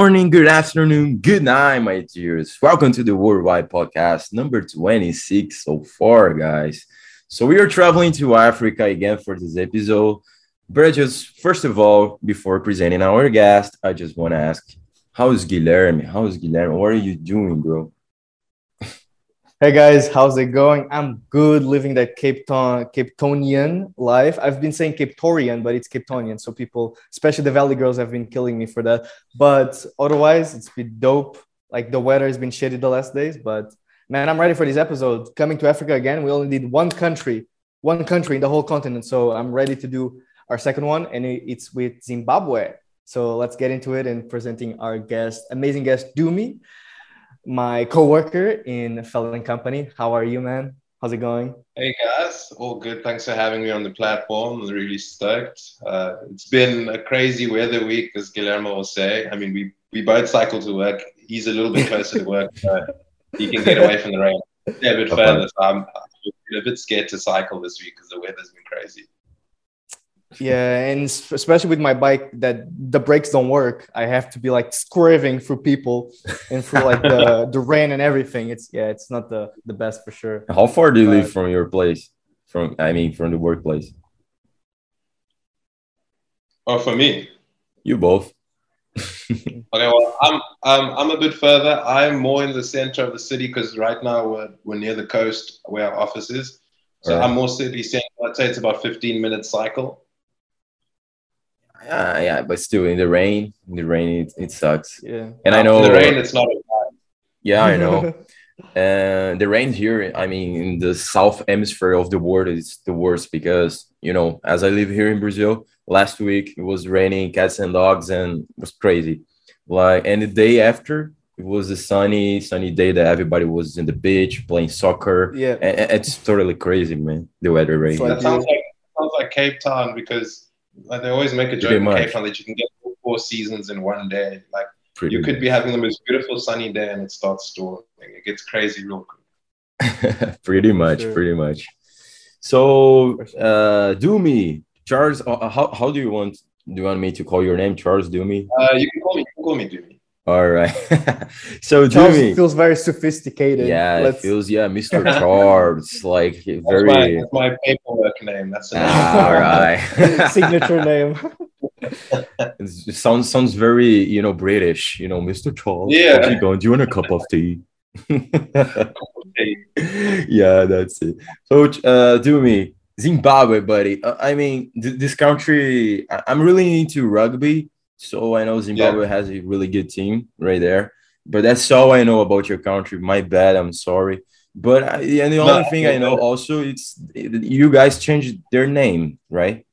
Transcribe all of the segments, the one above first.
morning, good afternoon, good night, my dears. Welcome to the Worldwide Podcast, number 26 so far, guys. So we are traveling to Africa again for this episode. But just first of all, before presenting our guest, I just want to ask, how's Guilherme? How's Guilherme? What are you doing, bro? Hey guys, how's it going? I'm good, living that Cape Townian life. I've been saying Cape Torian, but it's Cape Townian. So people, especially the Valley girls, have been killing me for that. But otherwise, it's been dope. Like the weather has been shitty the last days, but man, I'm ready for this episode. Coming to Africa again, we only did one country in the whole continent. So I'm ready to do our second one, and it's with Zimbabwe. So let's get into it and presenting our guest, amazing guest, Dumi, my co-worker in Felden Company. How are you, man? How's it going? Hey guys, all good. Thanks for having me on the platform. I'm really stoked. It's been a crazy weather week, as Guillermo will say. I mean, we both cycle to work. He's a little bit closer to work, so he can get away from the rain a bit further. So I'm a bit scared to cycle this week because the weather's been crazy. Yeah, and especially with my bike, that the brakes don't work. I have to be like swerving through people and through like the rain and everything. It's not the best for sure. How far do you live from your place? From the workplace? Oh, for me, you both. Okay, well, I'm a bit further. I'm more in the center of the city because right now we're near the coast where our office is. So right. I'm more city center. I'd say it's about 15-minute cycle. Yeah, but still in the rain, it sucks. Yeah, and I know the rain. It's not. Yeah, I know. The rain here, I mean, in the south hemisphere of the world, is the worst because as I live here in Brazil, last week it was raining cats and dogs and it was crazy. And the day after, it was a sunny day that everybody was in the beach playing soccer. Yeah, and it's totally crazy, man. The weather rain. So that sounds like Cape Town because. Like they always make a joke in Cape Town that you can get all four seasons in one day. Like pretty you could be having the most beautiful sunny day and it starts storming. It gets crazy real quick. Pretty much. So Dumi, Charles, how do you want me to call your name, Charles Dumi? You can call me Dumi. All right. So Charles Dumi feels very sophisticated. Yeah, it feels Mr. Charles, like very. That's my paperwork name. That's all right. Signature name. It sounds very British. Mr. Charles. Yeah. How's it going? Do you want a cup of tea? Yeah, that's it. So Dumi, Zimbabwe, buddy. I mean, this country. I'm really into rugby. So I know Zimbabwe has a really good team right there, but that's all I know about your country. My bad, I'm sorry. But only thing I know also it's you guys changed their name, right?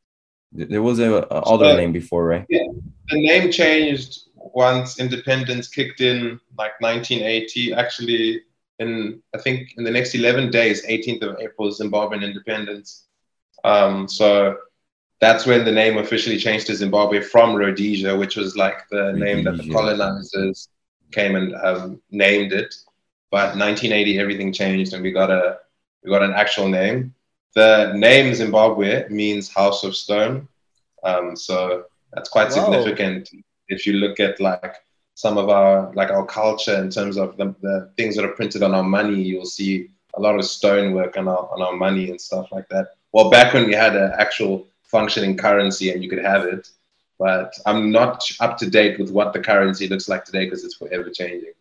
There was a other name before, right? Yeah, the name changed once independence kicked in, like 1980. Actually, I think in the next 11 days, 18th of April, Zimbabwean independence. So. That's when the name officially changed to Zimbabwe from Rhodesia, which was like the name that the colonizers came and named it. But 1980, everything changed, and we got an actual name. The name Zimbabwe means House of Stone, so that's quite significant. If you look at like some of our culture in terms of the things that are printed on our money, you'll see a lot of stonework on our money and stuff like that. Well, back when we had an actual functioning currency and you could have it, but I'm not up to date with what the currency looks like today because it's forever changing.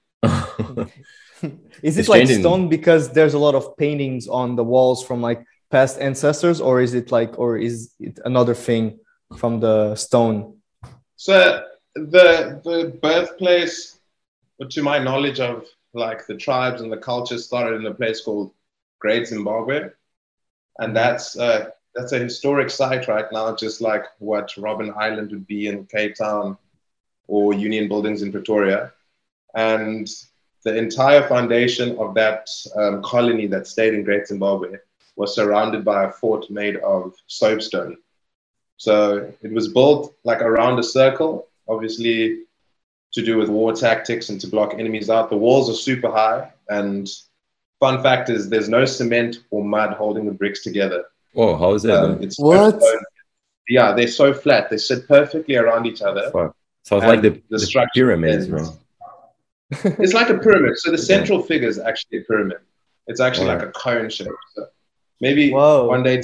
Is it like changing. Stone because there's a lot of paintings on the walls from like past ancestors, or is it like, or is it another thing from the stone? So the birthplace, to my knowledge, of like the tribes and the culture started in a place called Great Zimbabwe, and that's a historic site right now, just like what Robben Island would be in Cape Town or Union Buildings in Pretoria. And the entire foundation of that colony that stayed in Great Zimbabwe was surrounded by a fort made of soapstone. So it was built like around a circle, obviously to do with war tactics and to block enemies out. The walls are super high. And fun fact is there's no cement or mud holding the bricks together. Oh, how is that? They're so flat. They sit perfectly around each other. Fuck. So it's like the pyramids, bro. It's like a pyramid. So the central figure is actually a pyramid. It's actually like a cone shape. So maybe one day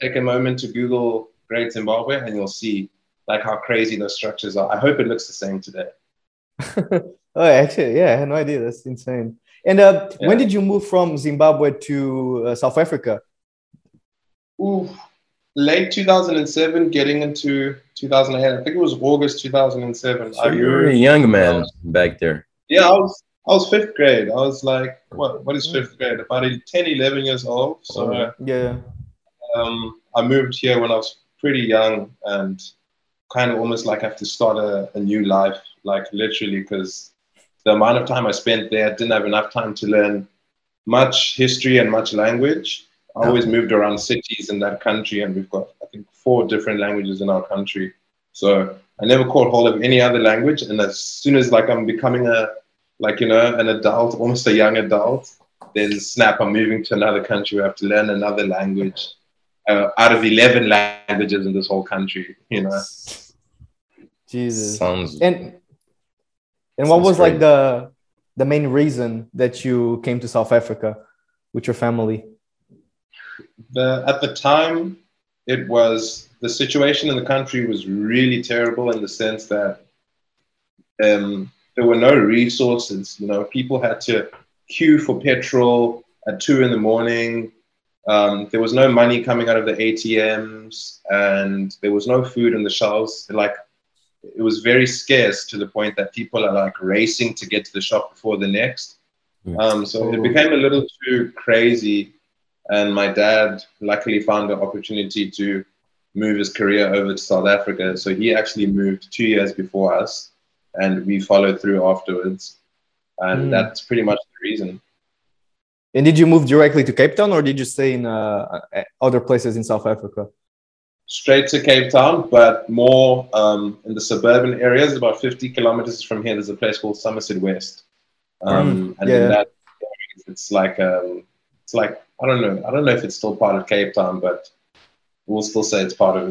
take a moment to Google Great Zimbabwe and you'll see like how crazy those structures are. I hope it looks the same today. Actually, yeah, I had no idea. That's insane. And when did you move from Zimbabwe to South Africa? Ooh, late 2007, getting into 2008. I think it was August 2007. So you were a young man back there. Yeah, I was fifth grade. I was like, what is fifth grade? About 10, 11 years old. So I moved here when I was pretty young and kind of almost like I have to start a new life, like literally, because the amount of time I spent there, I didn't have enough time to learn much history and much language. I always moved around cities in that country, and we've got, I think, 4 different languages in our country. So I never caught hold of any other language. And as soon as like I'm becoming an adult, almost a young adult, then snap, I'm moving to another country. We have to learn another language out of 11 languages in this whole country, you know? Jesus. And what was great. Like the main reason that you came to South Africa with your family? At the time, it was the situation in the country was really terrible in the sense that there were no resources. You know, people had to queue for petrol at 2 in the morning. There was no money coming out of the ATMs, and there was no food on the shelves. Like, it was very scarce to the point that people are like racing to get to the shop before the next. So it became a little too crazy. And my dad luckily found an opportunity to move his career over to South Africa. So he actually moved 2 years before us, and we followed through afterwards. And that's pretty much the reason. And did you move directly to Cape Town, or did you stay in other places in South Africa? Straight to Cape Town, but more in the suburban areas. About 50 kilometers from here, there's a place called Somerset West. In that area, it's like, I don't know if it's still part of Cape Town, but we'll still say it's part of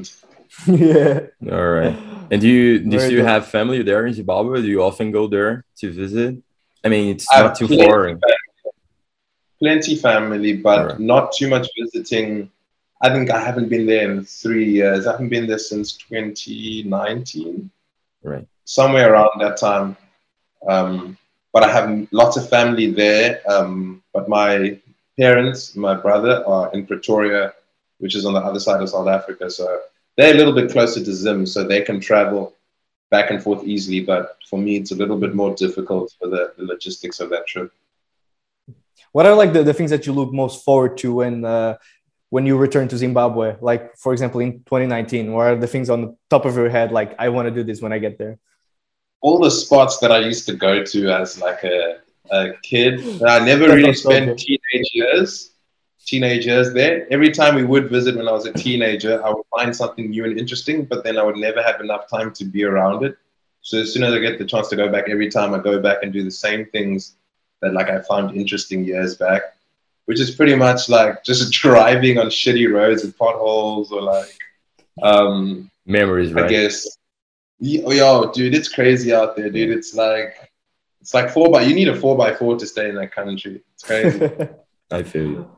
it. Yeah. All right. And do you have family there in Zimbabwe? Do you often go there to visit? I mean, it's not too far. Plenty family, but not too much visiting. I think I haven't been there in 3 years. I haven't been there since 2019. Right. Somewhere around that time. But I have lots of family there. But my parents, my brother, are in Pretoria, which is on the other side of South Africa. So they're a little bit closer to Zim, so they can travel back and forth easily. But for me, it's a little bit more difficult for the logistics of that trip. What are like the things that you look most forward to when you return to Zimbabwe? Like, for example, in 2019, what are the things on the top of your head? Like, I want to do this when I get there. All the spots that I used to go to as like a kid. I never really spent teenage years there. Every time we would visit when I was a teenager, I would find something new and interesting, but then I would never have enough time to be around it. So as soon as I get the chance to go back, every time I go back and do the same things that like I found interesting years back, which is pretty much like just driving on shitty roads and potholes or like memories, right? I guess. Yo, dude, it's crazy out there, dude. It's like 4x. You need a 4x4 to stay in that country. It's crazy. I feel you.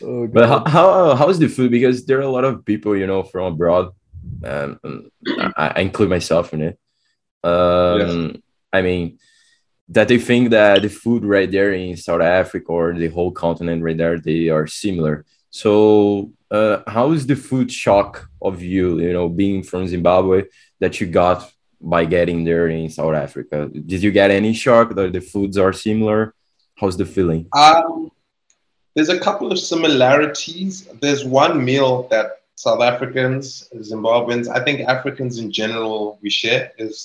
Oh, but how is the food? Because there are a lot of people, you know, from abroad. I include myself in it. Yes. I mean, that they think that the food right there in South Africa or the whole continent right there, they are similar. So how is the food shock of you, you know, being from Zimbabwe that you got by getting there in South Africa? Did you get any shock that the foods are similar? How's the feeling? There's a couple of similarities. There's one meal that South Africans, Zimbabweans, I think Africans in general, we share is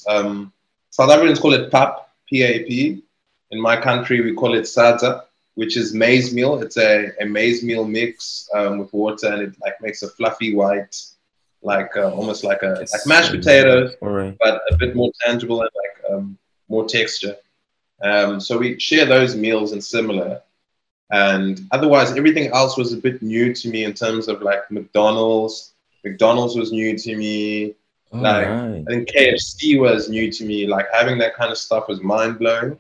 South Africans call it PAP, P-A-P. In my country, we call it sadza, which is maize meal. It's a maize meal mix with water, and it like makes a fluffy white, like almost like a mashed potatoes, but a bit more tangible and like more texture. So we share those meals and similar. And otherwise, everything else was a bit new to me in terms of like McDonald's. McDonald's was new to me. Like, right. I think KFC was new to me. Like, having that kind of stuff was mind-blowing.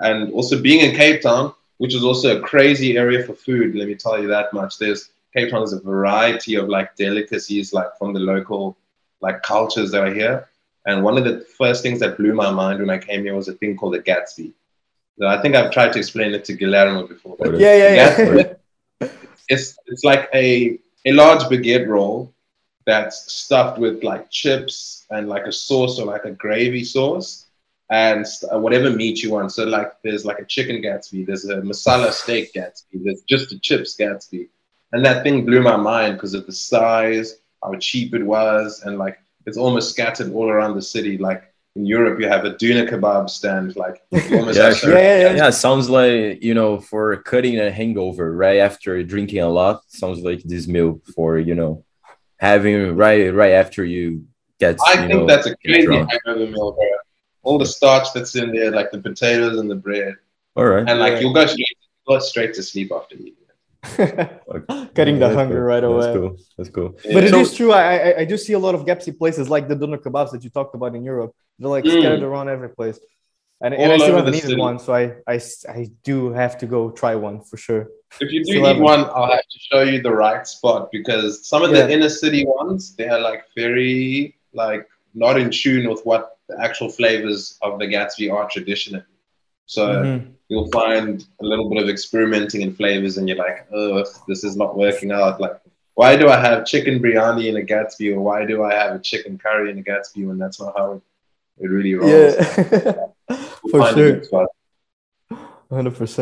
And also being in Cape Town, which is also a crazy area for food, let me tell you that much. There's Cape Town has a variety of, like, delicacies, like, from the local, like, cultures that are here. And one of the first things that blew my mind when I came here was a thing called a Gatsby. So I think I've tried to explain it to Guilherme before. But yeah. It's like a large baguette roll that's stuffed with, like, chips and, like, a sauce or, like, a gravy sauce and whatever meat you want. So, like, there's, like, a chicken Gatsby. There's a masala steak Gatsby. There's just a chips Gatsby. And that thing blew my mind because of the size, how cheap it was, and, like, it's almost scattered all around the city. Like, in Europe, you have a doona kebab stand. Like, almost yeah. Sounds like, you know, for cutting a hangover, right, after drinking a lot, sounds like this meal for, you know, having right after you get, I think that's a crazy hangover meal, bro. All the starch that's in there, like the potatoes and the bread. All right. And, like, you'll go straight to sleep after eating. Cutting the hunger right away. That's cool. That's cool. Yeah. But it is true. I do see a lot of Gatsby places like the doner kebabs that you talked about in Europe. They're, like, scattered around every place. And I still haven't eaten one, so I do have to go try one for sure. If you do need one, I'll have to show you the right spot, because some of the inner city ones, they are, like, very, like, not in tune with what the actual flavors of the Gatsby are traditionally. So you'll find a little bit of experimenting in flavors, and you're like, oh, this is not working out. Like, why do I have chicken biryani in a Gatsby, or why do I have a chicken curry in a Gatsby when that's not how it really rolls? Yeah. For sure. 100%.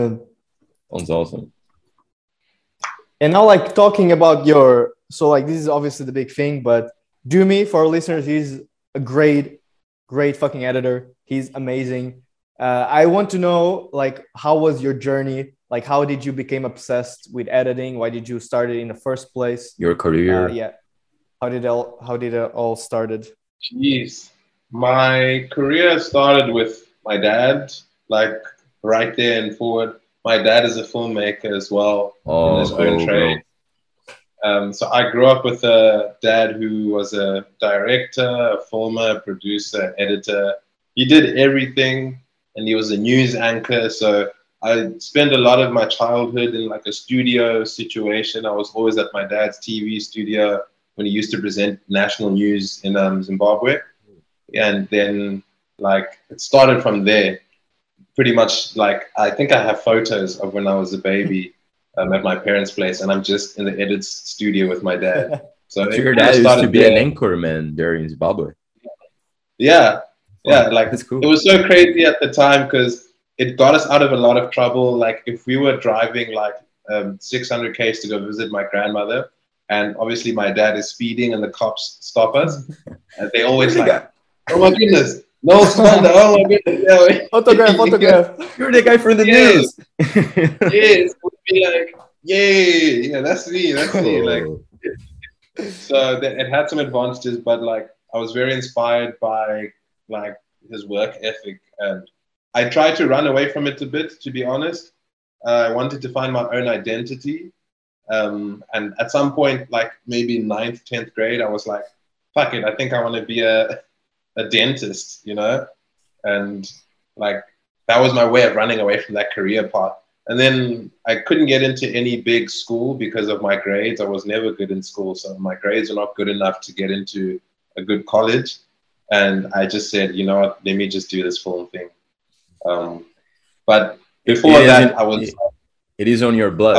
Sounds awesome. And now, like, talking about your, so, like, this is obviously the big thing, but Dumi, for our listeners, he's a great fucking editor. He's amazing. I want to know, like, how was your journey? Like, how did you become obsessed with editing? Why did you start it in the first place? Your career. How did it all started? Jeez. My career started with my dad, like, right there and forward. My dad is a filmmaker as well, in his own trade. So I grew up with a dad who was a director, a filmer, producer, editor. He did everything, and he was a news anchor. So I spent a lot of my childhood in, like, a studio situation. I was always at my dad's TV studio when he used to present national news in Zimbabwe. And then, like, it started from there. Pretty much, like, I think I have photos of when I was a baby at my parents' place, and I'm just in the edit studio with my dad. So your dad used to be an anchor man there in Zimbabwe. Yeah, like, that's cool. It was so crazy at the time because it got us out of a lot of trouble. Like, if we were driving, like, 600 k's to go visit my grandmother, and obviously my dad is speeding, and the cops stop us, and they always like, oh my goodness. No, Sibanda, oh my goodness. Yeah. Autograph. You're the guy from the news. Yes, we'd be like, yay, yeah, that's me. Like, so it had some advantages, but, like, I was very inspired by, like, his work ethic. And I tried to run away from it a bit, to be honest. I wanted to find my own identity. And at some point, like, maybe 9th, 10th grade, I was like, fuck it, I think I want to be a dentist, you know? And, like, that was my way of running away from that career path. And then I couldn't get into any big school because of my grades. I was never good in school, so my grades were not good enough to get into a good college. And I just said, you know what, let me just do this film thing. But before that, I was... It is on your blood.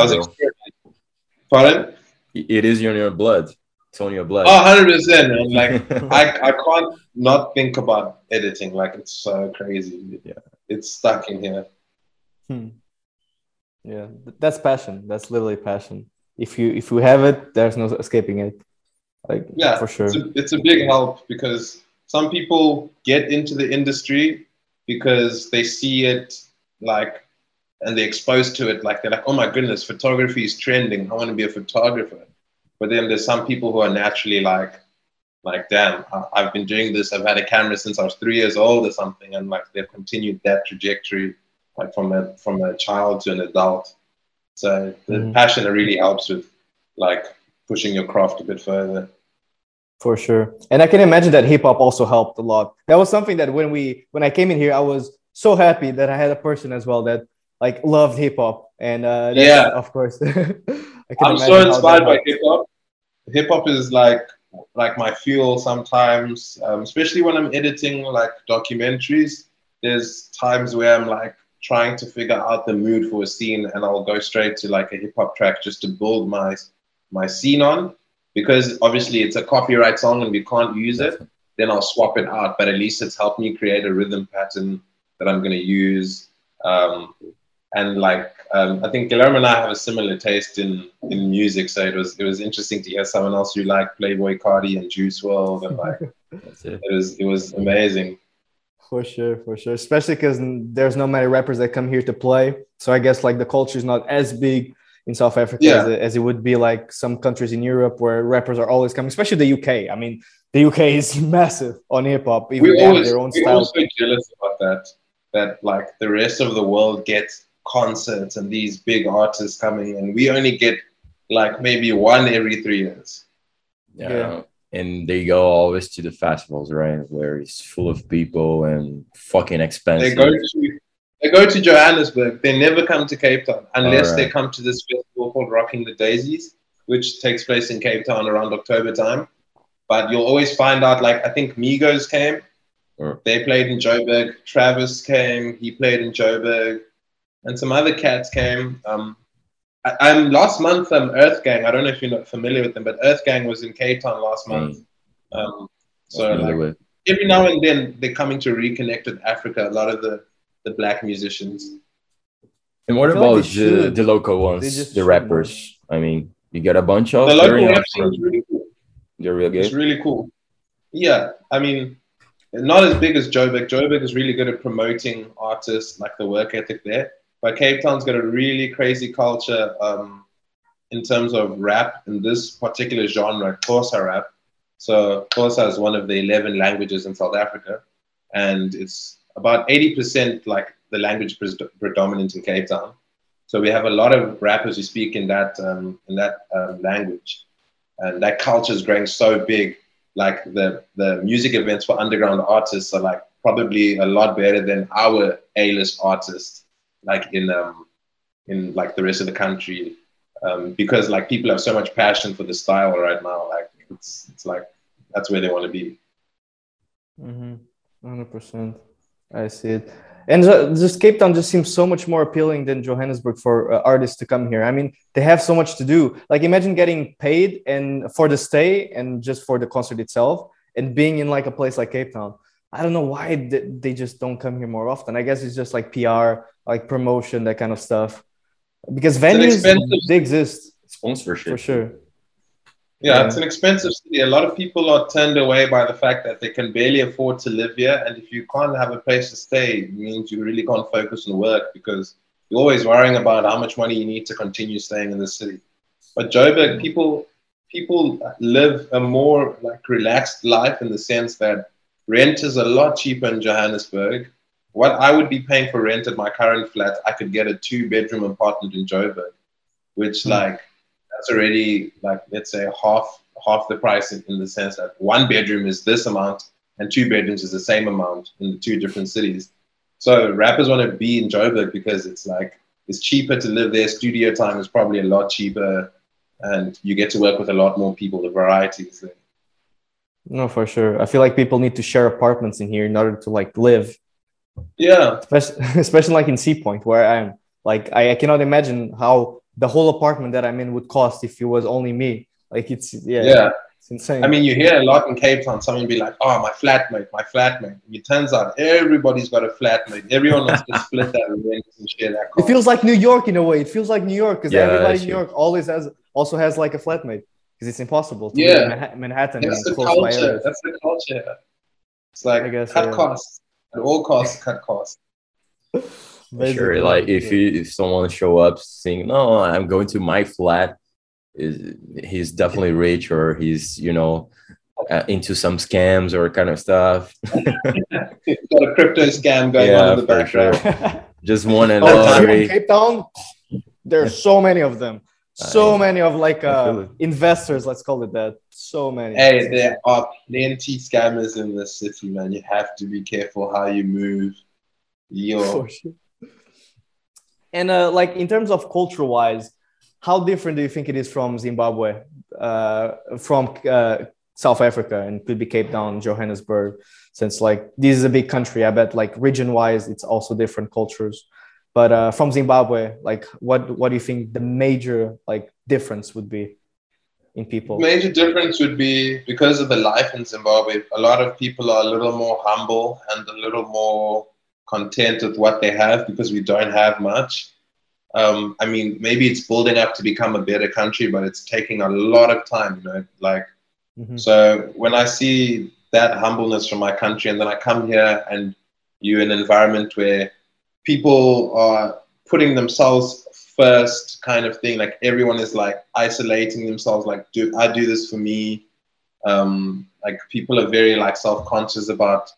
Pardon? It is on your blood. It's on your blood. Oh, 100%. Man. Like, I can't not think about editing. Like, it's so crazy. Yeah. It's stuck in here. Yeah, that's passion. That's literally passion. If you have it, there's no escaping it. Like, yeah, for sure. It's a big help because some people get into the industry because they see it, like, and they're exposed to it. Like, they're like, oh my goodness, photography is trending. I want to be a photographer. But then there's some people who are naturally like, damn, I've been doing this. I've had a camera since I was 3 years old or something. And, like, they've continued that trajectory, like, from a child to an adult. So the passion really helps with, like, pushing your craft a bit further. For sure. And I can imagine that hip hop also helped a lot. That was something that when I came in here, I was so happy that I had a person as well that like loved hip hop. And yeah, of course. I'm so inspired by hip hop. Hip hop is like my fuel sometimes, especially when I'm editing like documentaries. There's times where I'm like trying to figure out the mood for a scene, and I'll go straight to like a hip hop track just to build my scene on. Because obviously it's a copyright song and we can't use it, then I'll swap it out. But at least it's helped me create a rhythm pattern that I'm going to use. I think Guilherme and I have a similar taste in music, so it was interesting to hear someone else who liked Playboy, Cardi, and Juice World, and like it was amazing. For sure, especially because there's not many rappers that come here to play. So I guess like the culture is not as big in South Africa as it would be like some countries in Europe where rappers are always coming, especially the UK. I mean, the UK is massive on hip hop. Even they have their own style. We're so jealous about that like the rest of the world gets concerts and these big artists coming, and we only get like maybe one every 3 years. Yeah. And they go always to the festivals, right, where it's full of people and fucking expensive. They go to Johannesburg. They never come to Cape Town unless they come to this festival called Rocking the Daisies, which takes place in Cape Town around October time. But you'll always find out, like, I think Migos came. They played in Joburg. Travis came. He played in Joburg. And some other cats came. Last month, Earth Gang, I don't know if you're not familiar with them, but Earth Gang was in Cape Town last month. So like, every now and then, they're coming to reconnect with Africa, a lot of the black musicians. And what about the local ones, the rappers? I mean, you got a bunch of... The local rappers are really cool. They're real good. It's really cool. Yeah, I mean, not as big as Joburg. Joburg is really good at promoting artists, like the work ethic there. But Cape Town's got a really crazy culture in terms of rap in this particular genre, Xhosa rap. So Xhosa is one of the 11 languages in South Africa, and it's about 80% like the language predominant in Cape Town. So we have a lot of rappers who speak in that language, and that culture is growing so big. Like the music events for underground artists are like probably a lot better than our A-list artists. Like in like the rest of the country, because like people have so much passion for the style right now. Like it's like that's where they want to be. 100%, I see it. And just Cape Town just seems so much more appealing than Johannesburg for artists to come here. I mean, they have so much to do. Like imagine getting paid and for the stay and just for the concert itself, and being in like a place like Cape Town. I don't know why they just don't come here more often. I guess it's just like PR, like promotion, that kind of stuff. Because venues, they exist. Sponsorship. For sure. Yeah, it's an expensive city. A lot of people are turned away by the fact that they can barely afford to live here. And if you can't have a place to stay, it means you really can't focus on work because you're always worrying about how much money you need to continue staying in the city. But Joburg, people live a more like relaxed life in the sense that rent is a lot cheaper in Johannesburg. What I would be paying for rent at my current flat, I could get a 2-bedroom apartment in Joburg, which like that's already like let's say half the price in the sense that 1 bedroom is this amount and 2 bedrooms is the same amount in the 2 different cities. So rappers want to be in Joburg because it's like it's cheaper to live there. Studio time is probably a lot cheaper, and you get to work with a lot more people. The variety is there. No, for sure. I feel like people need to share apartments in here in order to like live. Yeah. Especially like in Seapoint where I'm like, I cannot imagine how the whole apartment that I'm in would cost if it was only me. Like it's, it's insane. I mean, you hear a lot in Cape Town, someone be like, oh, my flatmate. It turns out everybody's got a flatmate. Everyone wants to split that rent and share that cost. It feels like New York in a way. It feels like New York because everybody in New York always has like a flatmate. Because it's impossible to live in Manhattan. That's the culture. That's the culture. It's like cut costs. At all costs, cut costs. Sure. Like if someone show up saying, "No, I'm going to my flat," he's definitely rich or he's into some scams or kind of stuff. He's got a crypto scam going on in the background. Sure. Just one and all. Cape Town. There's so many of them. So many of like investors, let's call it that. So many. Hey, there are plenty scammers in this city, man. You have to be careful how you move. Yo. And like in terms of culture-wise, how different do you think it is from Zimbabwe, from South Africa, and could be Cape Town, Johannesburg? Since like this is a big country, I bet like region-wise, it's also different cultures. But from Zimbabwe, like what do you think the major like difference would be in people? Major difference would be because of the life in Zimbabwe. A lot of people are a little more humble and a little more content with what they have because we don't have much. I mean, maybe it's building up to become a better country, but it's taking a lot of time, you know, like, so when I see that humbleness from my country and then I come here and you're in an environment where people are putting themselves first kind of thing. Like everyone is like isolating themselves. Like, dude, I do this for me. Like people are very like self-conscious about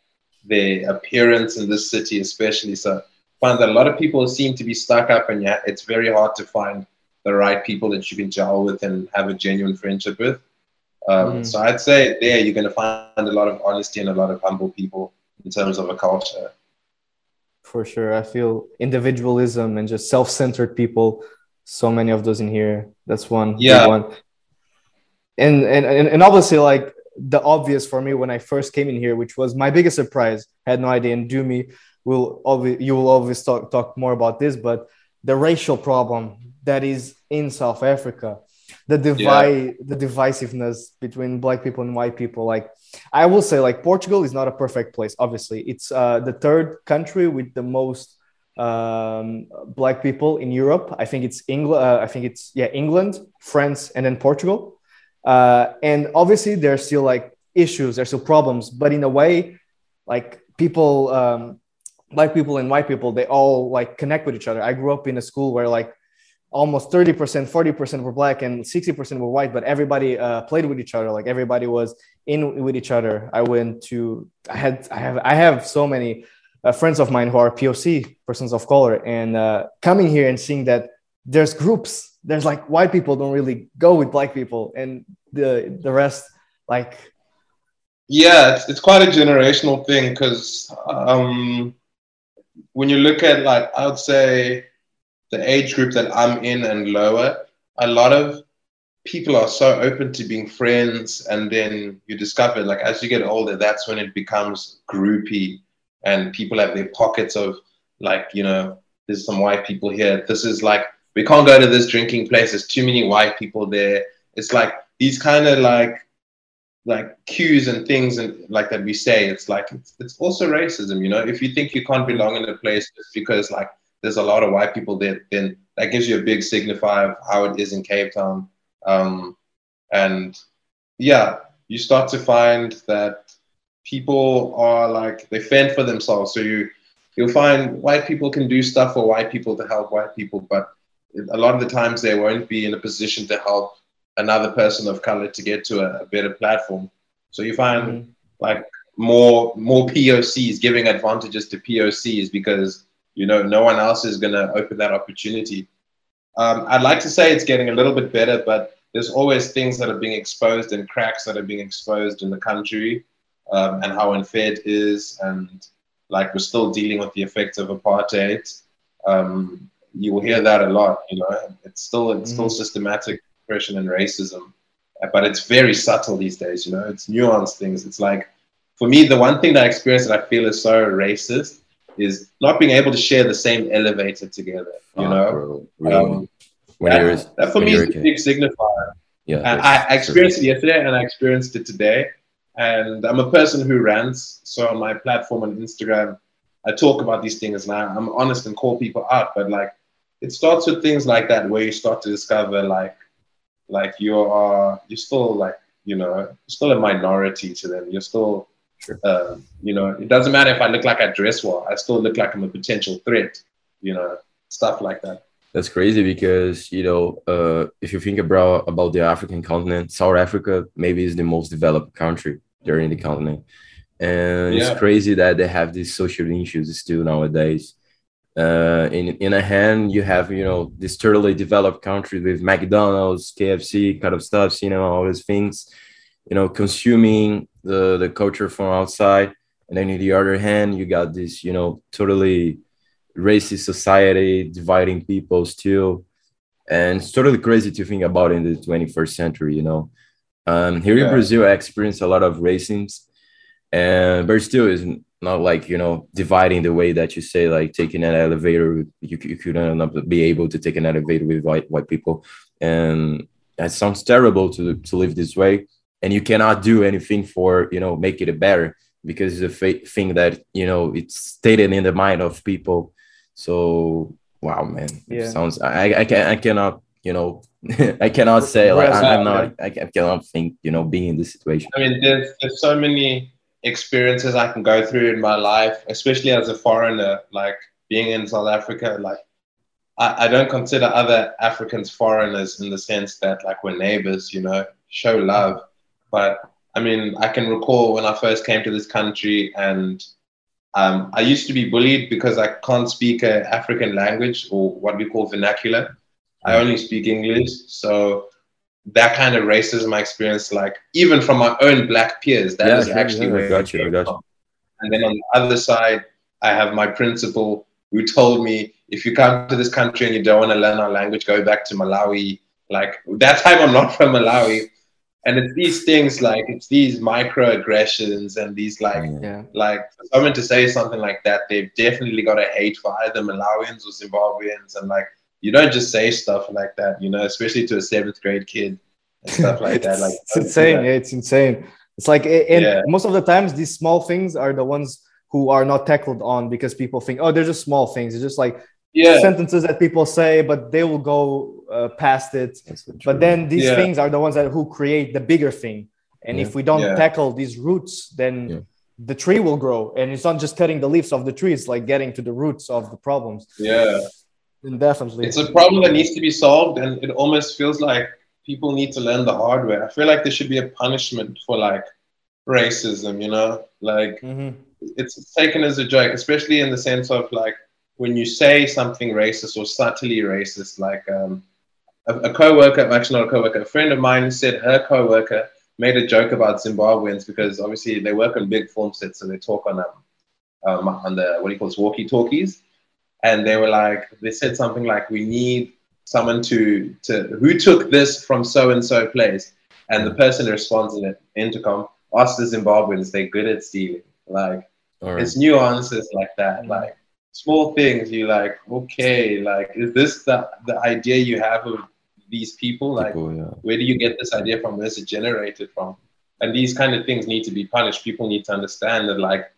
their appearance in this city, especially. So I find that a lot of people seem to be stuck up, and yeah, it's very hard to find the right people that you can gel with and have a genuine friendship with. So I'd say there you're going to find a lot of honesty and a lot of humble people in terms of a culture. For sure. I feel individualism and just self-centered people. So many of those in here. That's one. Yeah. One. And obviously like the obvious for me when I first came in here, which was my biggest surprise. I had no idea. And Dumi, you will always talk more about this, but the racial problem that is in South Africa, the divide, the divisiveness between black people and white people. Like I will say, like Portugal is not a perfect place. Obviously, it's the third country with the most black people in Europe. I think it's England. I think it's England, France, and then Portugal. And obviously, there's still like issues. There's still problems. But in a way, like people, black people and white people, they all like connect with each other. I grew up in a school where like almost 30%, 40% were black and 60% were white, but everybody played with each other. Like everybody was in with each other. I have so many friends of mine who are POC, persons of color, and coming here and seeing that there's groups, there's like white people don't really go with black people and the rest, like. Yeah, it's quite a generational thing. 'Cause when you look at like, I would say, the age group that I'm in and lower, a lot of people are so open to being friends, and then you discover, like, as you get older, that's when it becomes groupy, and people have their pockets of, like, you know, there's some white people here. This is like, we can't go to this drinking place. There's too many white people there. It's like these kind of like cues and things and like that we say. It's like it's also racism, you know. If you think you can't belong in a place just because like there's a lot of white people there, then that gives you a big signifier of how it is in Cape Town. And yeah, you start to find that people are like, they fend for themselves. So you'll find white people can do stuff for white people to help white people, but a lot of the times they won't be in a position to help another person of color to get to a better platform. So you find like more POCs giving advantages to POCs because you know, no one else is going to open that opportunity. I'd like to say it's getting a little bit better, but there's always things that are being exposed and cracks that are being exposed in the country and how unfair it is. And like, we're still dealing with the effects of apartheid. You will hear that a lot, you know, it's still systematic oppression and racism, but it's very subtle these days, you know, it's nuanced things. It's like, for me, the one thing that I experienced that I feel is so racist is not being able to share the same elevator together, you know? That for me is a big signifier. Yeah, and I experienced it yesterday and I experienced it today. And I'm a person who rants. So on my platform on Instagram, I talk about these things and I'm honest and call people out. But like, it starts with things like that where you start to discover like you're still like, you know, still a minority to them. You're still, you know, it doesn't matter if I look like I dress well, I still look like I'm a potential threat, you know, stuff like that. That's crazy because, you know, if you think about the African continent, South Africa maybe is the most developed country during the continent. And it's crazy that they have these social issues still nowadays. In a hand, you have, you know, this totally developed country with McDonald's, KFC kind of stuff, you know, all these things, you know, consuming the culture from outside. And then on the other hand, you got this, you know, totally racist society dividing people still. And it's totally crazy to think about in the 21st century, you know. Here in Brazil, I experienced a lot of racism, and but still is not like, you know, dividing the way that you say, like taking an elevator, you couldn't be able to take an elevator with white people. And that sounds terrible to live this way. And you cannot do anything for, you know, make it better, because it's a thing that, you know, it's stated in the mind of people. So, wow, man, it sounds, I cannot, you know, I cannot say, like, I cannot think, you know, being in this situation. I mean, there's so many experiences I can go through in my life, especially as a foreigner, like being in South Africa. Like, I don't consider other Africans foreigners in the sense that, like, we're neighbors, you know, show love. But I mean, I can recall when I first came to this country, and I used to be bullied because I can't speak an African language, or what we call vernacular. I only speak English. So that kind of racism I experienced, like, even from my own black peers, that is actually where I got you. And then on the other side, I have my principal, who told me, if you come to this country and you don't want to learn our language, go back to Malawi. Like, that time I'm not from Malawi. And it's these things, like, it's these microaggressions and these, like, like, for someone to say something like that, they've definitely got a hate for either Malawians or Zimbabweans. And, like, you don't just say stuff like that, you know, especially to a 7th grade kid and stuff like that. Like, it's insane. It's insane. It's like, and most of the times, these small things are the ones who are not tackled on, because people think, oh, they're just small things. It's just like sentences that people say, but they will go past it. But then these things are the ones that who create the bigger thing. And if we don't tackle these roots, then the tree will grow. And it's not just cutting the leaves of the tree. It's like getting to the roots of the problems. Yeah. Definitely. It's a problem that needs to be solved, and it almost feels like people need to learn the hard way. I feel like there should be a punishment for, like, racism, you know? Like, it's taken as a joke, especially in the sense of, like, when you say something racist or subtly racist. Like, a co-worker, actually not a co-worker, a friend of mine said her co-worker made a joke about Zimbabweans, because obviously they work on big film sets, so they talk on the, what he calls, walkie-talkies. And they were like, they said something like, we need someone to who took this from so-and-so place. And the person responds in it, intercom, ask the Zimbabweans, they're good at stealing. Like, it's nuances like that. Like, small things, you're like, okay, like, is this the idea you have of these people? Like, where do you get this idea from? Where's it generated from? And these kind of things need to be punished. People need to understand that, like,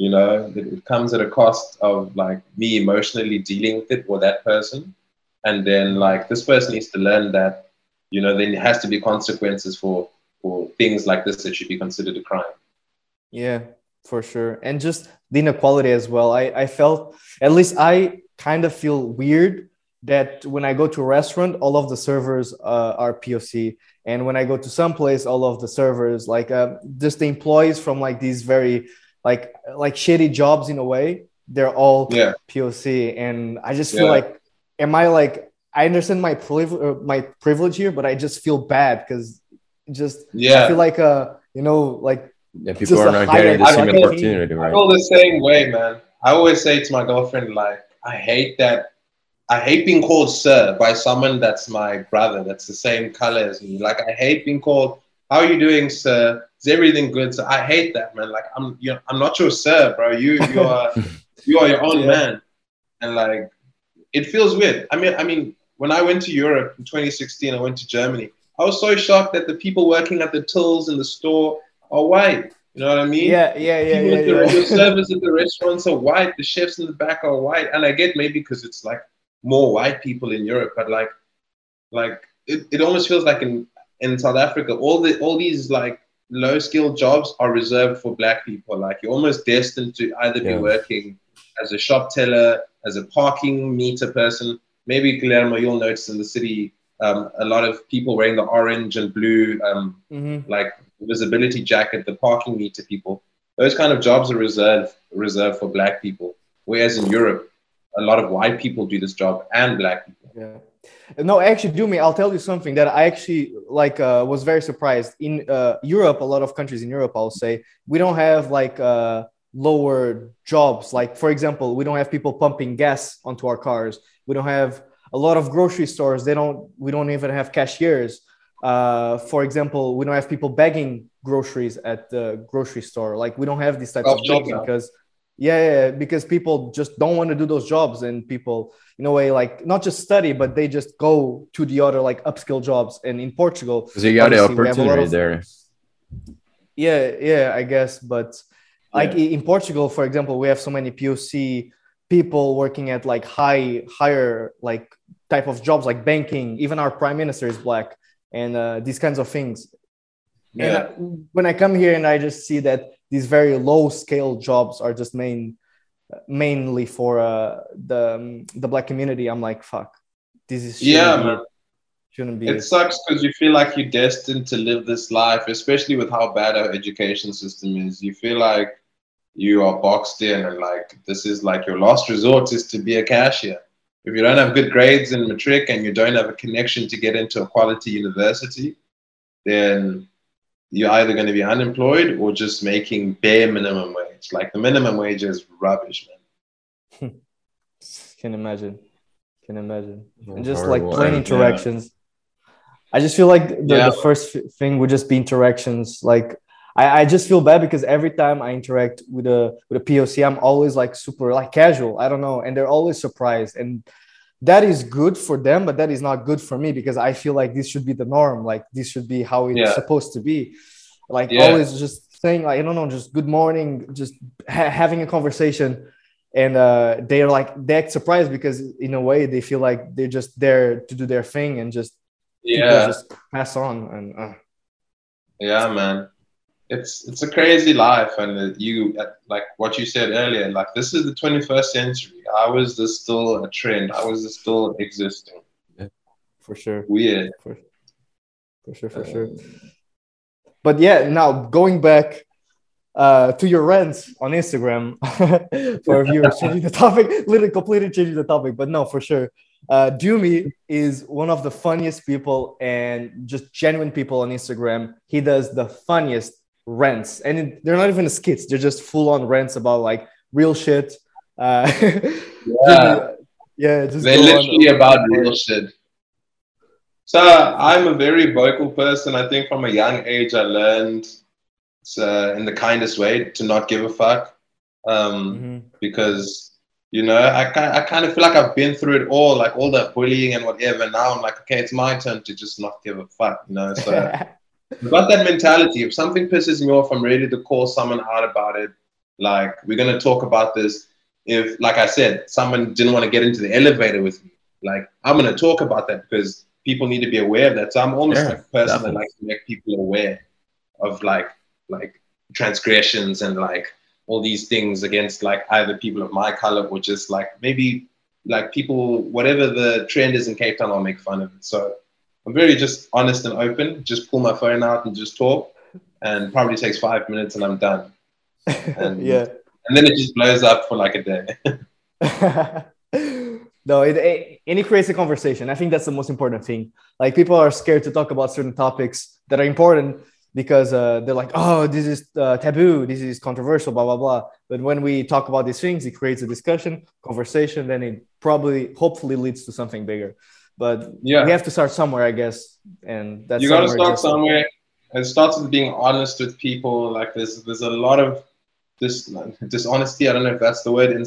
you know, it comes at a cost of, like, me emotionally dealing with it or that person. And then, like, this person needs to learn that, you know, there has to be consequences for things like this that should be considered a crime. Yeah, for sure. And just the inequality as well. I felt, at least I kind of feel weird that when I go to a restaurant, all of the servers are POC. And when I go to some place, all of the servers, like, just the employees from, like, these very... like shitty jobs in a way, they're all POC. And I just feel like, am I like, I understand my privilege here, but I just feel bad, because just I feel like you know, like, people are not getting the same opportunity, right? I feel the same way, man. I always say to my girlfriend, like, I hate being called sir by someone that's my brother, that's the same color as me. Like, I hate being called, how are you doing, sir? Is everything good? So I hate that, man. Like, I'm not your sir, bro. You are your own man. And, like, it feels weird. I mean, when I went to Europe in 2016, I went to Germany. I was so shocked that the people working at the tills in the store are white. You know what I mean? The servers at the restaurants are white. The chefs in the back are white. And I get maybe because it's, like, more white people in Europe, but, like it almost feels like in South Africa, all these like, low-skilled jobs are reserved for black people. Like, you're almost destined to either be working as a shop teller, as a parking meter person. Maybe, Guilherme, you'll notice in the city, a lot of people wearing the orange and blue, like, visibility jacket, the parking meter people. Those kind of jobs are reserved for black people. Whereas in Europe, a lot of white people do this job and black people. Yeah. No, actually, Dumi, I'll tell you something that I actually like was very surprised. In Europe, a lot of countries in Europe, I'll say, we don't have like lower jobs. Like, for example, we don't have people pumping gas onto our cars. We don't have a lot of grocery stores. We don't even have cashiers. For example, we don't have people bagging groceries at the grocery store. Like, we don't have these types of jobs because... Yeah, because people just don't want to do those jobs, and people, in a way, like not just study, but they just go to the other like upskill jobs. And in Portugal, so you got the opportunity there. Yeah, I guess. But like in Portugal, for example, we have so many POC people working at like higher like type of jobs, like banking. Even our prime minister is black, and these kinds of things. Yeah. And when I come here and I just see that these very low-scale jobs are just mainly for the black community, I'm like, fuck, this is shouldn't be. It sucks because you feel like you're destined to live this life, especially with how bad our education system is. You feel like you are boxed in, and like this is like your last resort is to be a cashier. If you don't have good grades in matric and you don't have a connection to get into a quality university, then you're either going to be unemployed or just making bare minimum wage. Like, the minimum wage is rubbish, man. Can imagine. And just like plain interactions. I just feel like the first thing would just be interactions. Like, I just feel bad because every time I interact with a POC, I'm always like super like casual. I don't know. And they're always surprised. And that is good for them, but that is not good for me because I feel like this should be the norm. Like, this should be how it's supposed to be. Like, always just saying, like, I don't know, just good morning, just having a conversation. And they're like, they act surprised because in a way they feel like they're just there to do their thing and just, just pass on. And yeah, man, it's a crazy life. And you, like what you said earlier, like, this is the 21st century. How is this still a trend? How is this still existing? Yeah, for sure. Weird. For sure. But yeah, now going back to your rants on Instagram for viewers, changing the topic, literally completely changing the topic, but no, for sure. Dumi is one of the funniest people and just genuine people on Instagram. He does the funniest rants, and they're not even skits. They're just full-on rants about like real shit. Just they're literally about real shit. So I'm a very vocal person. I think from a young age I learned in the kindest way to not give a fuck, because, you know, I kind of feel like I've been through it all, like all that bullying and whatever. Now I'm like, okay, it's my turn to just not give a fuck, you know. So about that mentality, if something pisses me off, I'm ready to call someone out about it. Like, we're going to talk about this. If, like I said, someone didn't want to get into the elevator with me, like, I'm going to talk about that because people need to be aware of that. So I'm almost like a person that likes to make people aware of like transgressions and like all these things against like either people of my color or just like maybe like people, whatever the trend is in Cape Town, I'll make fun of it. So I'm very just honest and open, just pull my phone out and just talk, and probably takes 5 minutes and I'm done. And, and then it just blows up for like a day. No, and it creates a conversation. I think that's the most important thing. Like, people are scared to talk about certain topics that are important because they're like, oh, this is taboo, this is controversial, blah, blah, blah. But when we talk about these things, it creates a discussion, conversation, then it probably, hopefully leads to something bigger. But we have to start somewhere, I guess. And that's, you got to start somewhere. It starts with being honest with people. Like, there's a lot of dishonesty. I don't know if that's the word in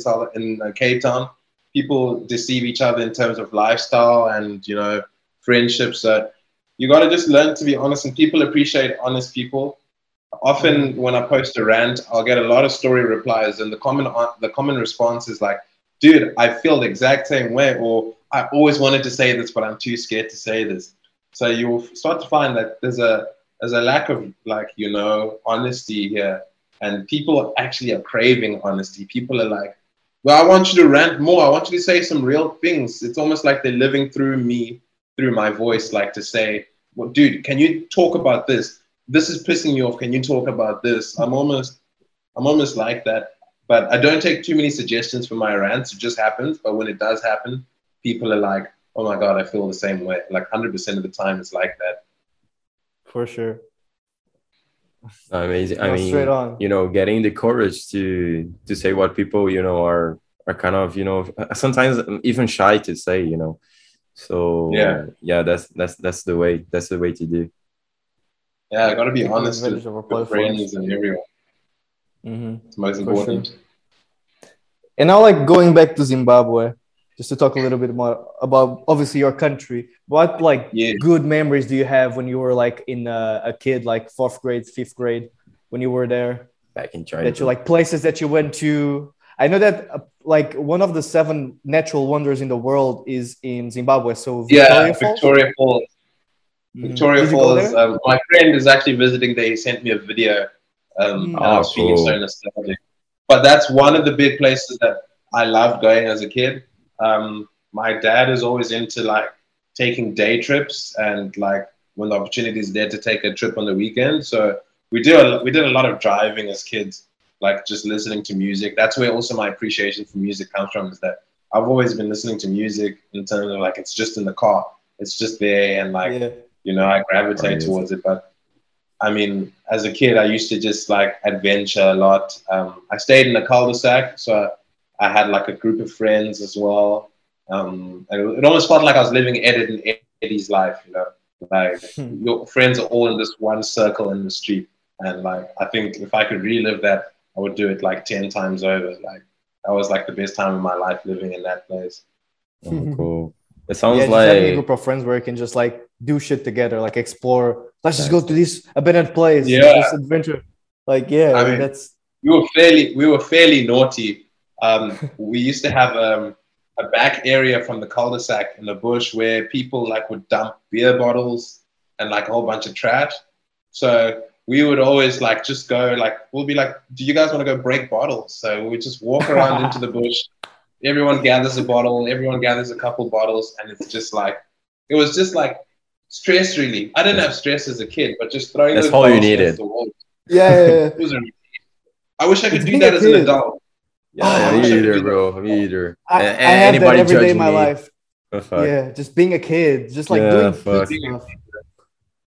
Cape Town. People deceive each other in terms of lifestyle and, you know, friendships. So you got to just learn to be honest, and people appreciate honest people. Often when I post a rant, I'll get a lot of story replies, and the common response is like, dude, I feel the exact same way, or I always wanted to say this, but I'm too scared to say this. So you will start to find that there's a lack of, like, you know, honesty here. And people actually are craving honesty. People are like, well, I want you to rant more. I want you to say some real things. It's almost like they're living through me, through my voice, like to say, well, dude, can you talk about this? This is pissing you off. Can you talk about this? I'm almost like that. But I don't take too many suggestions from my rants. It just happens. But when it does happen, people are like, oh my God, I feel the same way. Like 100% of the time it's like that. For sure. Amazing. I mean, straight on. You know, getting the courage to say what people, you know, are kind of, you know, sometimes even shy to say, you know. So yeah, that's the way. That's the way to do. Yeah, I gotta be honest with your friends and everyone. Mm-hmm. It's most important. Sure. And now, like going back to Zimbabwe, just to talk a little bit more about obviously your country. What good memories do you have when you were like in a kid, like 4th grade, 5th grade, when you were there? Back in China. That you like places that you went to. I know that like one of the 7 natural wonders in the world is in Zimbabwe. So Victoria Falls. Victoria Falls. My friend is actually visiting there. He sent me a video. I was feeling so nostalgic. But that's one of the big places that I loved going as a kid. My dad is always into like taking day trips and like when the opportunity is there to take a trip on the weekend. So we did a lot of driving as kids, like just listening to music. That's where also my appreciation for music comes from, is that I've always been listening to music in terms of like, it's just in the car, it's just there. And like, you know, I gravitate towards it. But I mean, as a kid, I used to just like adventure a lot. I stayed in a cul-de-sac, so I had like a group of friends as well. And it almost felt like I was living Ed and Eddie's life, you know, like your friends are all in this one circle in the street. And like, I think if I could relive that, I would do it like 10 times over. Like that was like the best time of my life living in that place. Oh, cool. It sounds like having a group of friends where you can just like do shit together, like explore. Let's just go to this abandoned place. Yeah, this adventure. Like I mean, that's we were fairly naughty. We used to have a back area from the cul-de-sac in the bush where people like would dump beer bottles and like a whole bunch of trash. So we would always like just go like, we'll be like, do you guys want to go break bottles? So we just walk around into the bush. Everyone gathers a bottle. Everyone gathers a couple bottles, and it's just like it was just like stress relief. I didn't have stress as a kid, but just throwing that's all you needed. The wall. Yeah. I wish I could do that as an adult. Yeah, me either, bro. Me either. I have that every day of my life. Oh, yeah, just being a kid, just like doing stuff.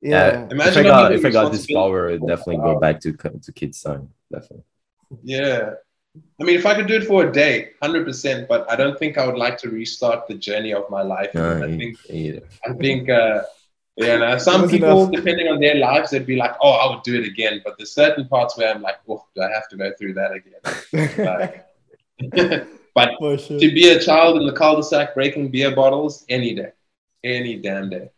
Yeah. Imagine if I got this power, I'd definitely go back to kids' time. Definitely. Yeah. I mean, if I could do it for a day, 100%, but I don't think I would like to restart the journey of my life. No, I think some people, depending on their lives, they'd be like, oh, I would do it again. But there's certain parts where I'm like, oh, do I have to go through that again? Like, but sure. To be a child in the cul-de-sac breaking beer bottles, any day, any damn day.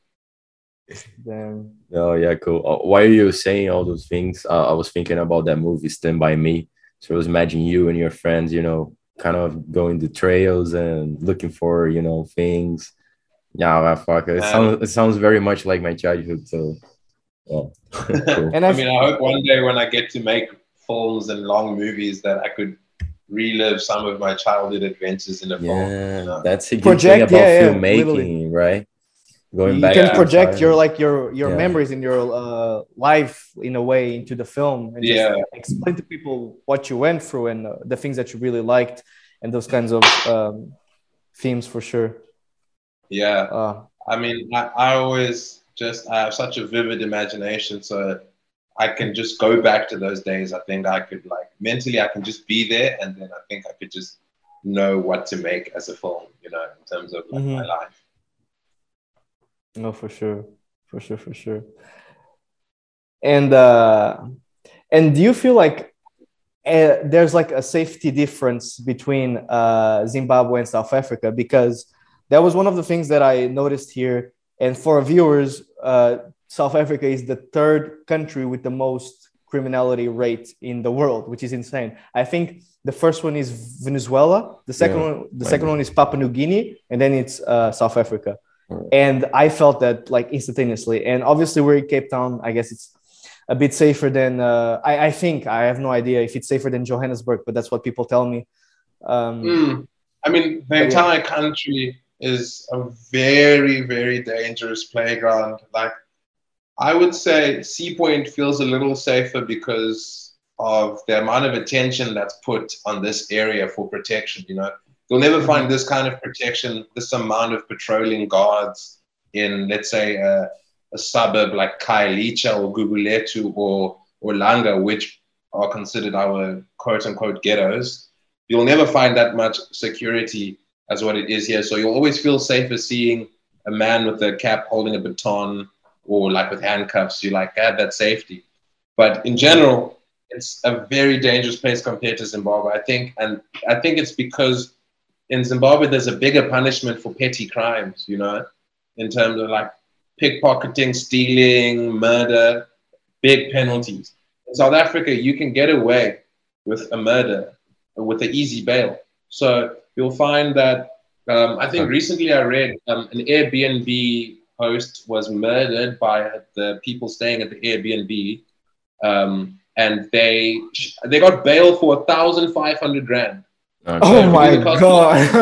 Damn. Oh, yeah, cool. While you were saying all those things, I was thinking about that movie, Stand By Me. So I was imagining you and your friends, you know, kind of going to trails and looking for, you know, things. Yeah, fuck. It sounds very much like my childhood. So, yeah. Cool. And I hope one day when I get to make films and long movies that I could relive some of my childhood adventures in a film. You know? That's a good thing about filmmaking, literally. Right? Going you back can project time. Your like your memories in your life in a way into the film and just explain to people what you went through and the things that you really liked and those kinds of themes for sure. I mean, I always just I have such a vivid imagination, so I can just go back to those days. I think I could like mentally I can just be there, and then I think I could just know what to make as a film, you know, in terms of like, my life. No, for sure. And do you feel like there's like a safety difference between Zimbabwe and South Africa? Because that was one of the things that I noticed here. And for our viewers, South Africa is the 3rd country with the most criminality rate in the world, which is insane. I think the first one is Venezuela. The second one is Papua New Guinea, and then it's South Africa. And I felt that like instantaneously. And obviously we're in Cape Town. I guess it's a bit safer than, I think, I have no idea if it's safer than Johannesburg, but that's what people tell me. I mean, the entire country is a very, very dangerous playground. Like I would say Seapoint feels a little safer because of the amount of attention that's put on this area for protection. You know, you'll never find this kind of protection, this amount of patrolling guards in, let's say, a suburb like Kailicha or Gugulethu or Langa, which are considered our quote-unquote ghettos. You'll never find that much security as what it is here. So you'll always feel safer seeing a man with a cap holding a baton or like with handcuffs. You like have that safety. But in general, it's a very dangerous place compared to Zimbabwe, I think. And I think it's because in Zimbabwe, there's a bigger punishment for petty crimes, you know, in terms of like pickpocketing, stealing, murder, big penalties. In South Africa, you can get away with a murder with an easy bail. So you'll find that, I think recently I read an Airbnb host was murdered by the people staying at the Airbnb. And they got bail for 1,500 rand. Okay. Oh my God.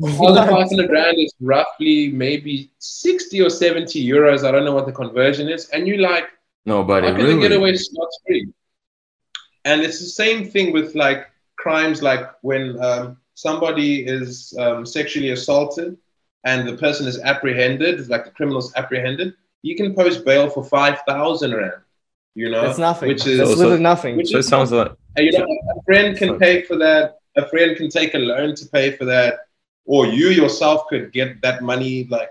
1,500 rand is roughly maybe 60 or 70 euros. I don't know what the conversion is. And you're like, nobody can really get away scot-free. And it's the same thing with like crimes, like when somebody is sexually assaulted and the person is apprehended, like the criminal's apprehended, you can post bail for 5,000 rand. You know, it's nothing. Which is literally nothing. So it sounds like, you know, a friend can pay for that. A friend can take a loan to pay for that, or you yourself could get that money, like,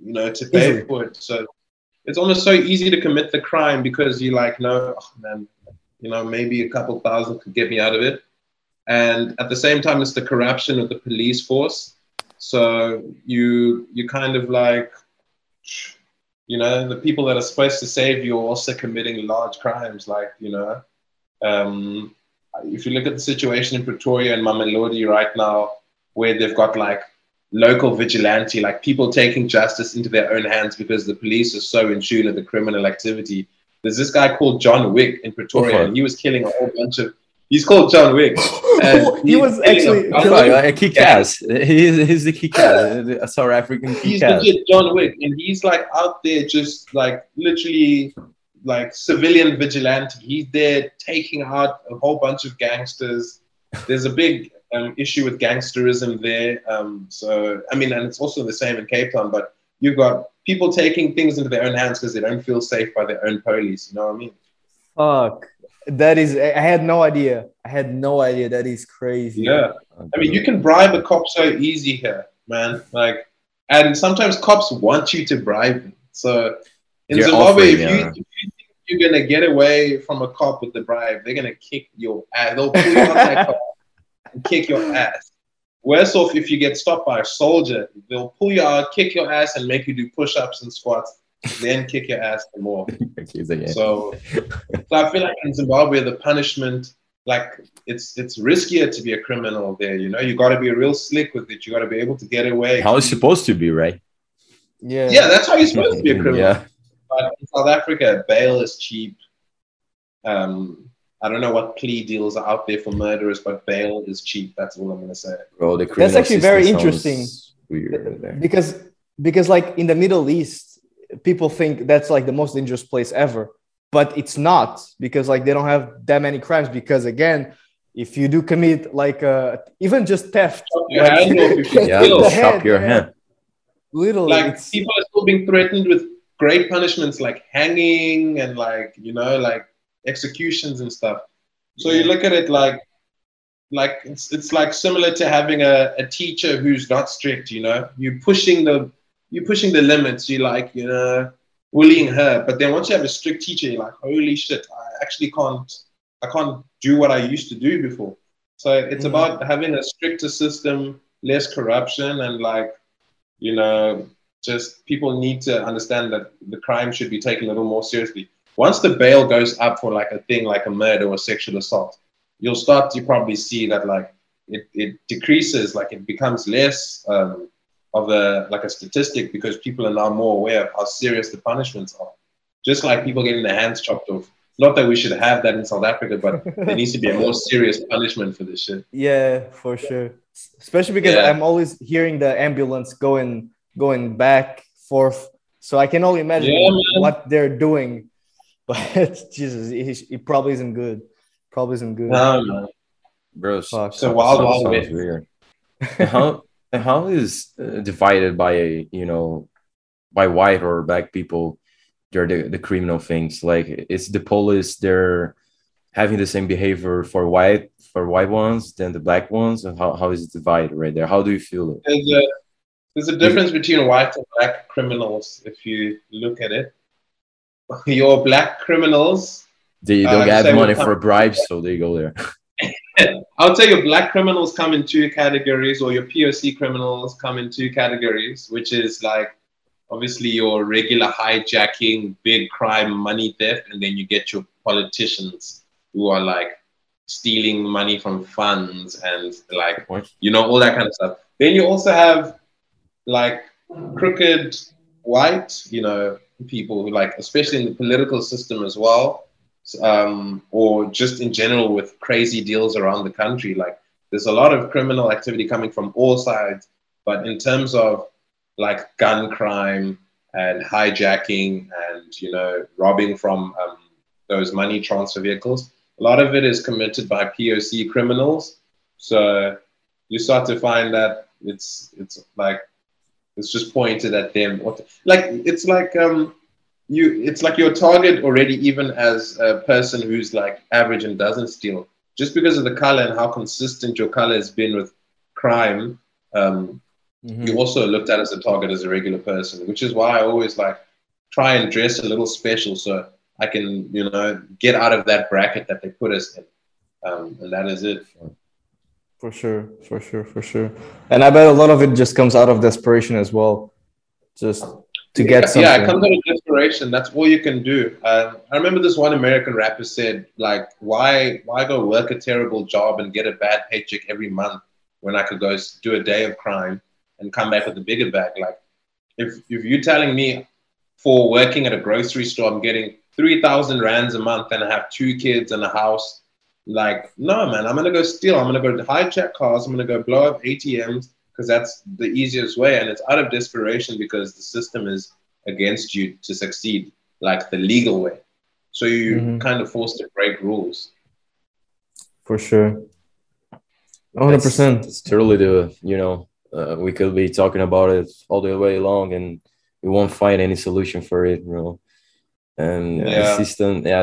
you know, to pay for it. So it's almost so easy to commit the crime because you're like, no, oh man, you know, maybe a couple thousand could get me out of it. And at the same time, it's the corruption of the police force. So you kind of like, you know, the people that are supposed to save you are also committing large crimes. Like, you know, if you look at the situation in Pretoria and Mamelodi right now, where they've got like local vigilante, like people taking justice into their own hands because the police are so in tune with the criminal activity. There's this guy called John Wick in Pretoria, and he was killing a whole bunch of... He's called John Wick. And he was actually a kick-ass. He's the kick-ass, a South African kick-ass. He's legit John Wick, and he's like out there just like literally like civilian vigilante. He's there taking out a whole bunch of gangsters. There's a big issue with gangsterism there. So I mean, and it's also the same in Cape Town, but you've got people taking things into their own hands because they don't feel safe by their own police. You know what I mean? Fuck. That is, I had no idea. That is crazy. Yeah. I mean, you can bribe a cop so easy here, man. Like, and sometimes cops want you to bribe them. So in Zimbabwe, if you think you're going to get away from a cop with the bribe, they're going to kick your ass. They'll pull you out that car and kick your ass. Worse off, if you get stopped by a soldier, they'll pull you out, kick your ass, and make you do push-ups and squats. Then kick your ass some more. So I feel like in Zimbabwe, the punishment, like it's riskier to be a criminal there. You know, you got to be real slick with it. You got to be able to get away. How it's supposed to be, right? Yeah. Yeah, that's how you're supposed to be a criminal. Yeah. But in South Africa, bail is cheap. I don't know what plea deals are out there for murderers, but bail is cheap. That's all I'm going to say. Well, the criminal system sounds very interesting. Weird there. Because like in the Middle East, people think that's like the most dangerous place ever, but it's not, because like they don't have that many crimes. Because again, if you do commit like even just theft, chop your hand. Little like people are still being threatened with great punishments like hanging and like, you know, like executions and stuff. So you look at it like it's like similar to having a teacher who's not strict. You know, you're pushing the limits, you're like, you know, bullying her. But then once you have a strict teacher, you're like, holy shit, I actually can't do what I used to do before. So it's about having a stricter system, less corruption, and like, you know, just people need to understand that the crime should be taken a little more seriously. Once the bail goes up for like a thing like a murder or sexual assault, you'll start to probably see that like it decreases, like it becomes less of a statistic, because people are now more aware of how serious the punishments are. Just like people getting their hands chopped off. Not that we should have that in South Africa, but there needs to be a more serious punishment for this shit. Yeah, for sure. Especially because I'm always hearing the ambulance going back, forth. So I can only imagine what they're doing. But Jesus, it probably isn't good. Probably isn't good. No. Gross. Fuck. So Wild West. Weird. How is divided by, by white or black people, they're the criminal things. Like, it's the police, they're having the same behavior for white ones than the black ones. And how is it divided right there? How do you feel it? There's a difference between white and black criminals, if you look at it. Your black criminals... They don't have money for bribes, so they go there. I'll tell you, black criminals come in two categories, or your POC criminals come in two categories, which is like, obviously, your regular hijacking, big crime, money theft, and then you get your politicians who are like stealing money from funds and like, all that kind of stuff. Then you also have like crooked white, people who like, especially in the political system as well, or just in general with crazy deals around the country. Like, there's a lot of criminal activity coming from all sides, but in terms of like gun crime and hijacking and, robbing from those money transfer vehicles, a lot of it is committed by POC criminals. So you start to find that it's like, it's just pointed at them. Like, it's like, it's like your target already, even as a person who's like average and doesn't steal, just because of the color and how consistent your color has been with crime. You're also looked at as a target as a regular person, which is why I always like try and dress a little special so I can, get out of that bracket that they put us in. And that is it. For sure. And I bet a lot of it just comes out of desperation as well, just to get something. Yeah, it comes out of desperation. That's all you can do. I remember this one American rapper said, like, why go work a terrible job and get a bad paycheck every month when I could go do a day of crime and come back with a bigger bag? Like, if you're telling me for working at a grocery store, I'm getting 3,000 rands a month and I have two kids and a house, like, no, man, I'm going to go steal. I'm going to go hijack cars. I'm going to go blow up ATMs because that's the easiest way. And it's out of desperation because the system is against you to succeed, like the legal way. So you kind of forced to break rules. For sure. 100%. It's totally the, we could be talking about it all the way along, and we won't find any solution for it, bro. And the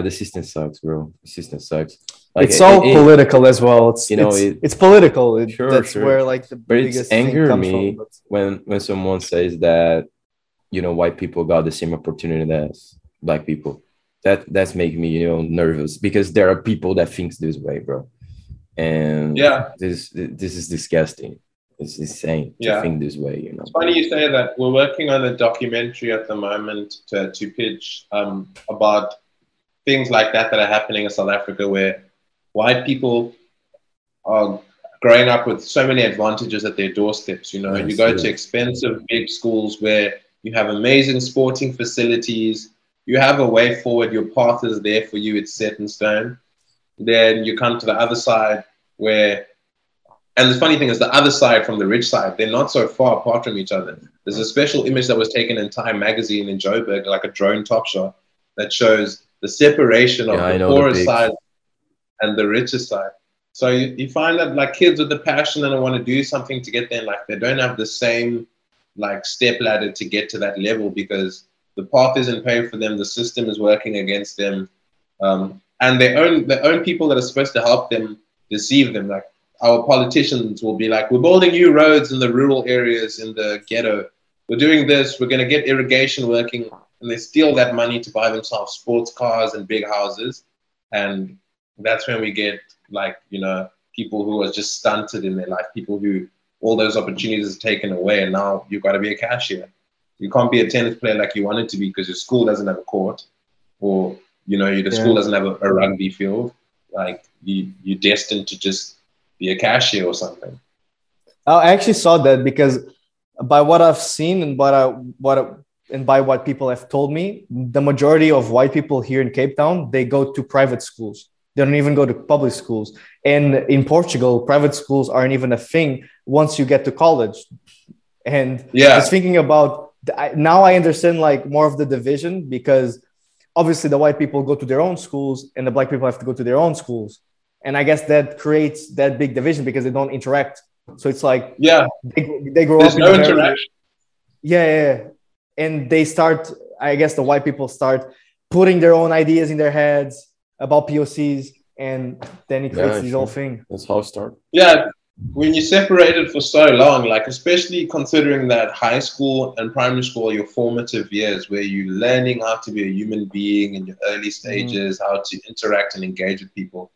system sucks, bro. The system sucks. Like, it's all political as well. It's it's political. That's where like the biggest anger thing comes me from, when someone says that white people got the same opportunity as black people. That's making me nervous, because there are people that thinks this way, bro. And this is disgusting. It's insane to think this way, It's funny you say that. We're working on a documentary at the moment to pitch about things like that are happening in South Africa, where white people are growing up with so many advantages at their doorsteps, Yes, you go to expensive big schools where you have amazing sporting facilities. You have a way forward. Your path is there for you. It's set in stone. Then you come to the other side where... And the funny thing is, the other side from the rich side, they're not so far apart from each other. There's a special image that was taken in Time magazine in Joburg, like a drone top shot, that shows the separation of the poorest side and the richest side. So you find that like kids with the passion and want to do something to get there in life, they don't have the same like step ladder to get to that level, because the path isn't paved for them. The system is working against them, and their own people that are supposed to help them deceive them. Like, our politicians will be like, we're building new roads in the rural areas, in the ghetto. We're doing this. We're going to get irrigation working. And they steal that money to buy themselves sports cars and big houses. And that's when we get, like, people who are just stunted in their life, people who all those opportunities are taken away. And now you've got to be a cashier. You can't be a tennis player like you wanted to be because your school doesn't have a court, or, your school doesn't have a rugby field. Like, you're destined to just be a cashier or something. I actually saw that, because by what I've seen and by what people have told me, the majority of white people here in Cape Town, they go to private schools. They don't even go to public schools. And in Portugal, private schools aren't even a thing once you get to college. And just thinking about, now I understand like more of the division, because obviously the white people go to their own schools and the black people have to go to their own schools. And I guess that creates that big division because they don't interact. So it's like, yeah, they grow up. There's no interaction. Yeah. And they start, I guess the white people start putting their own ideas in their heads about POCs. And then it creates this whole thing. That's how it starts. Yeah. When you separate it for so long, like especially considering that high school and primary school are your formative years where you're learning how to be a human being in your early stages, how to interact and engage with people.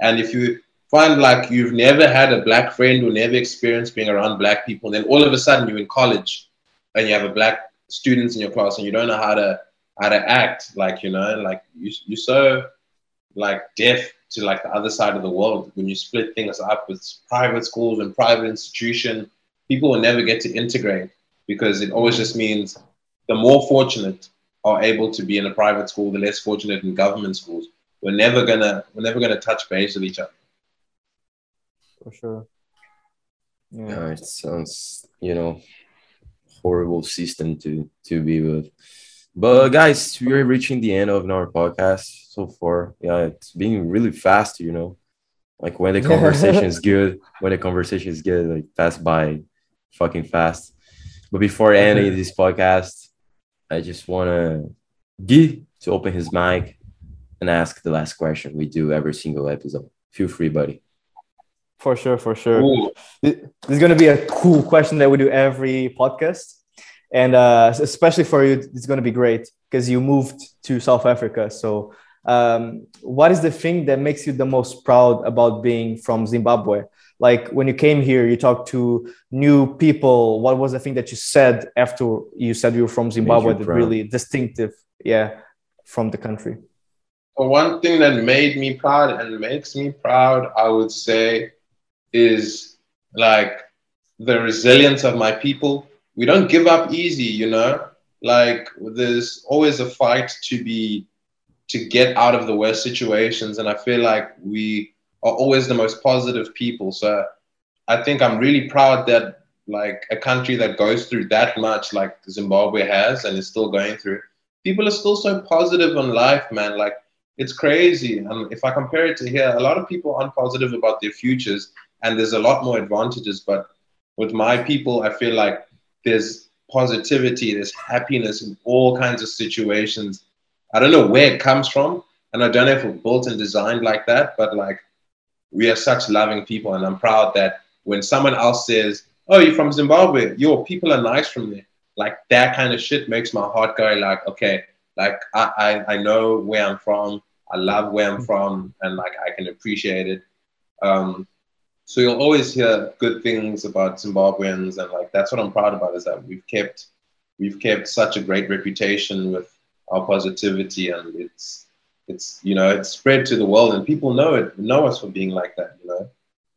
And if you find like you've never had a black friend or never experienced being around black people, then all of a sudden you're in college and you have a black students in your class and you don't know how to act, like, you know, like you're so like deaf to like the other side of the world. When you split things up with private schools and private institution, people will never get to integrate because it always just means the more fortunate are able to be in a private school, the less fortunate in government schools. We're never gonna touch base with each other. For sure. Yeah, it sounds, you know, horrible system to be with. But guys, we're reaching the end of our podcast so far. Yeah, it's been really fast, you know. Like when the conversation is good, like pass by fucking fast. But before ending this podcast, I just wanna Guy to open his mic and ask the last question we do every single episode. Feel free, buddy. For sure. Ooh. This is going to be a cool question that we do every podcast. And especially for you, it's going to be great because you moved to South Africa. So what is the thing that makes you the most proud about being from Zimbabwe? Like when you came here, you talked to new people. What was the thing that you said after you said you were from Zimbabwe that really distinctive from the country? Well, one thing that made me proud and makes me proud, I would say, is like the resilience of my people. We don't give up easy, you know, like there's always a fight to get out of the worst situations. And I feel like we are always the most positive people. So I think I'm really proud that like a country that goes through that much like Zimbabwe has and is still going through, people are still so positive on life, man. Like, it's crazy. And if I compare it to here, a lot of people aren't positive about their futures and there's a lot more advantages. But with my people, I feel like there's positivity, there's happiness in all kinds of situations. I don't know where it comes from. And I don't know if we're built and designed like that, but like we are such loving people. And I'm proud that when someone else says, oh, you're from Zimbabwe, your people are nice from there. Like that kind of shit makes my heart go like, okay, like I know where I'm from, I love where I'm from, and like I can appreciate it. So you'll always hear good things about Zimbabweans, and like that's what I'm proud about, is that we've kept such a great reputation with our positivity, and it's you know, it's spread to the world, and people know us for being like that, you know.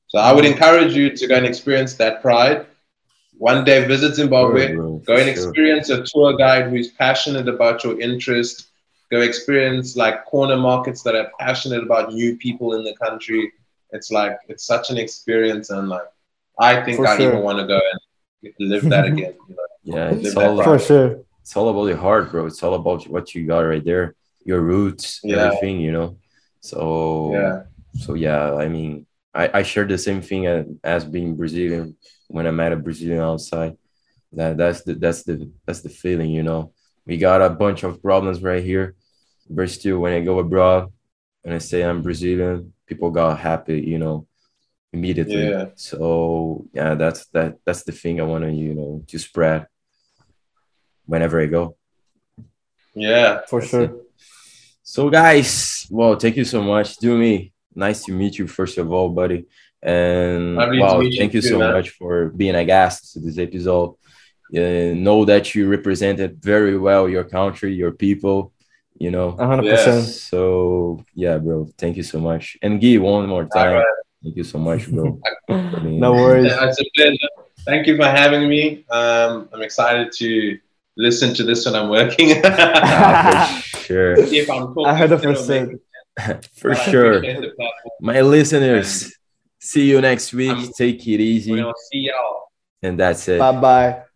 So I would encourage you to go and experience that pride. One day visit Zimbabwe, go and experience a tour guide who's passionate about your interest. Go experience like corner markets that are passionate about new people in the country. It's like, it's such an experience. And like, I think even want to go and live that again. You know? Yeah, it's all about your heart, bro. It's all about what you got right there, your roots, everything, you know? So, I mean, I shared the same thing as being Brazilian. When I met a Brazilian outside, that's the feeling, you know. We got a bunch of problems right here, but still, when I go abroad and I say I'm Brazilian, people got happy, you know, immediately. Yeah. So yeah, that's the thing I want to, you know, to spread whenever I go. Yeah, for sure. It. So guys, well, thank you so much, Dumi. Nice to meet you, first of all, buddy. And wow, thank you so much for being a guest to this episode. Know that you represented very well your country, your people, you know. 100%. Yes. So yeah, bro, thank you so much. And Guy, one more time, right. Thank you so much, bro. No worries. It's a pleasure. Thank you for having me. I'm excited to listen to this when I'm working. For sure. If I'm talking, 100%. For sure. My listeners, see you next week. Take it easy. We'll see y'all. And that's it. Bye-bye.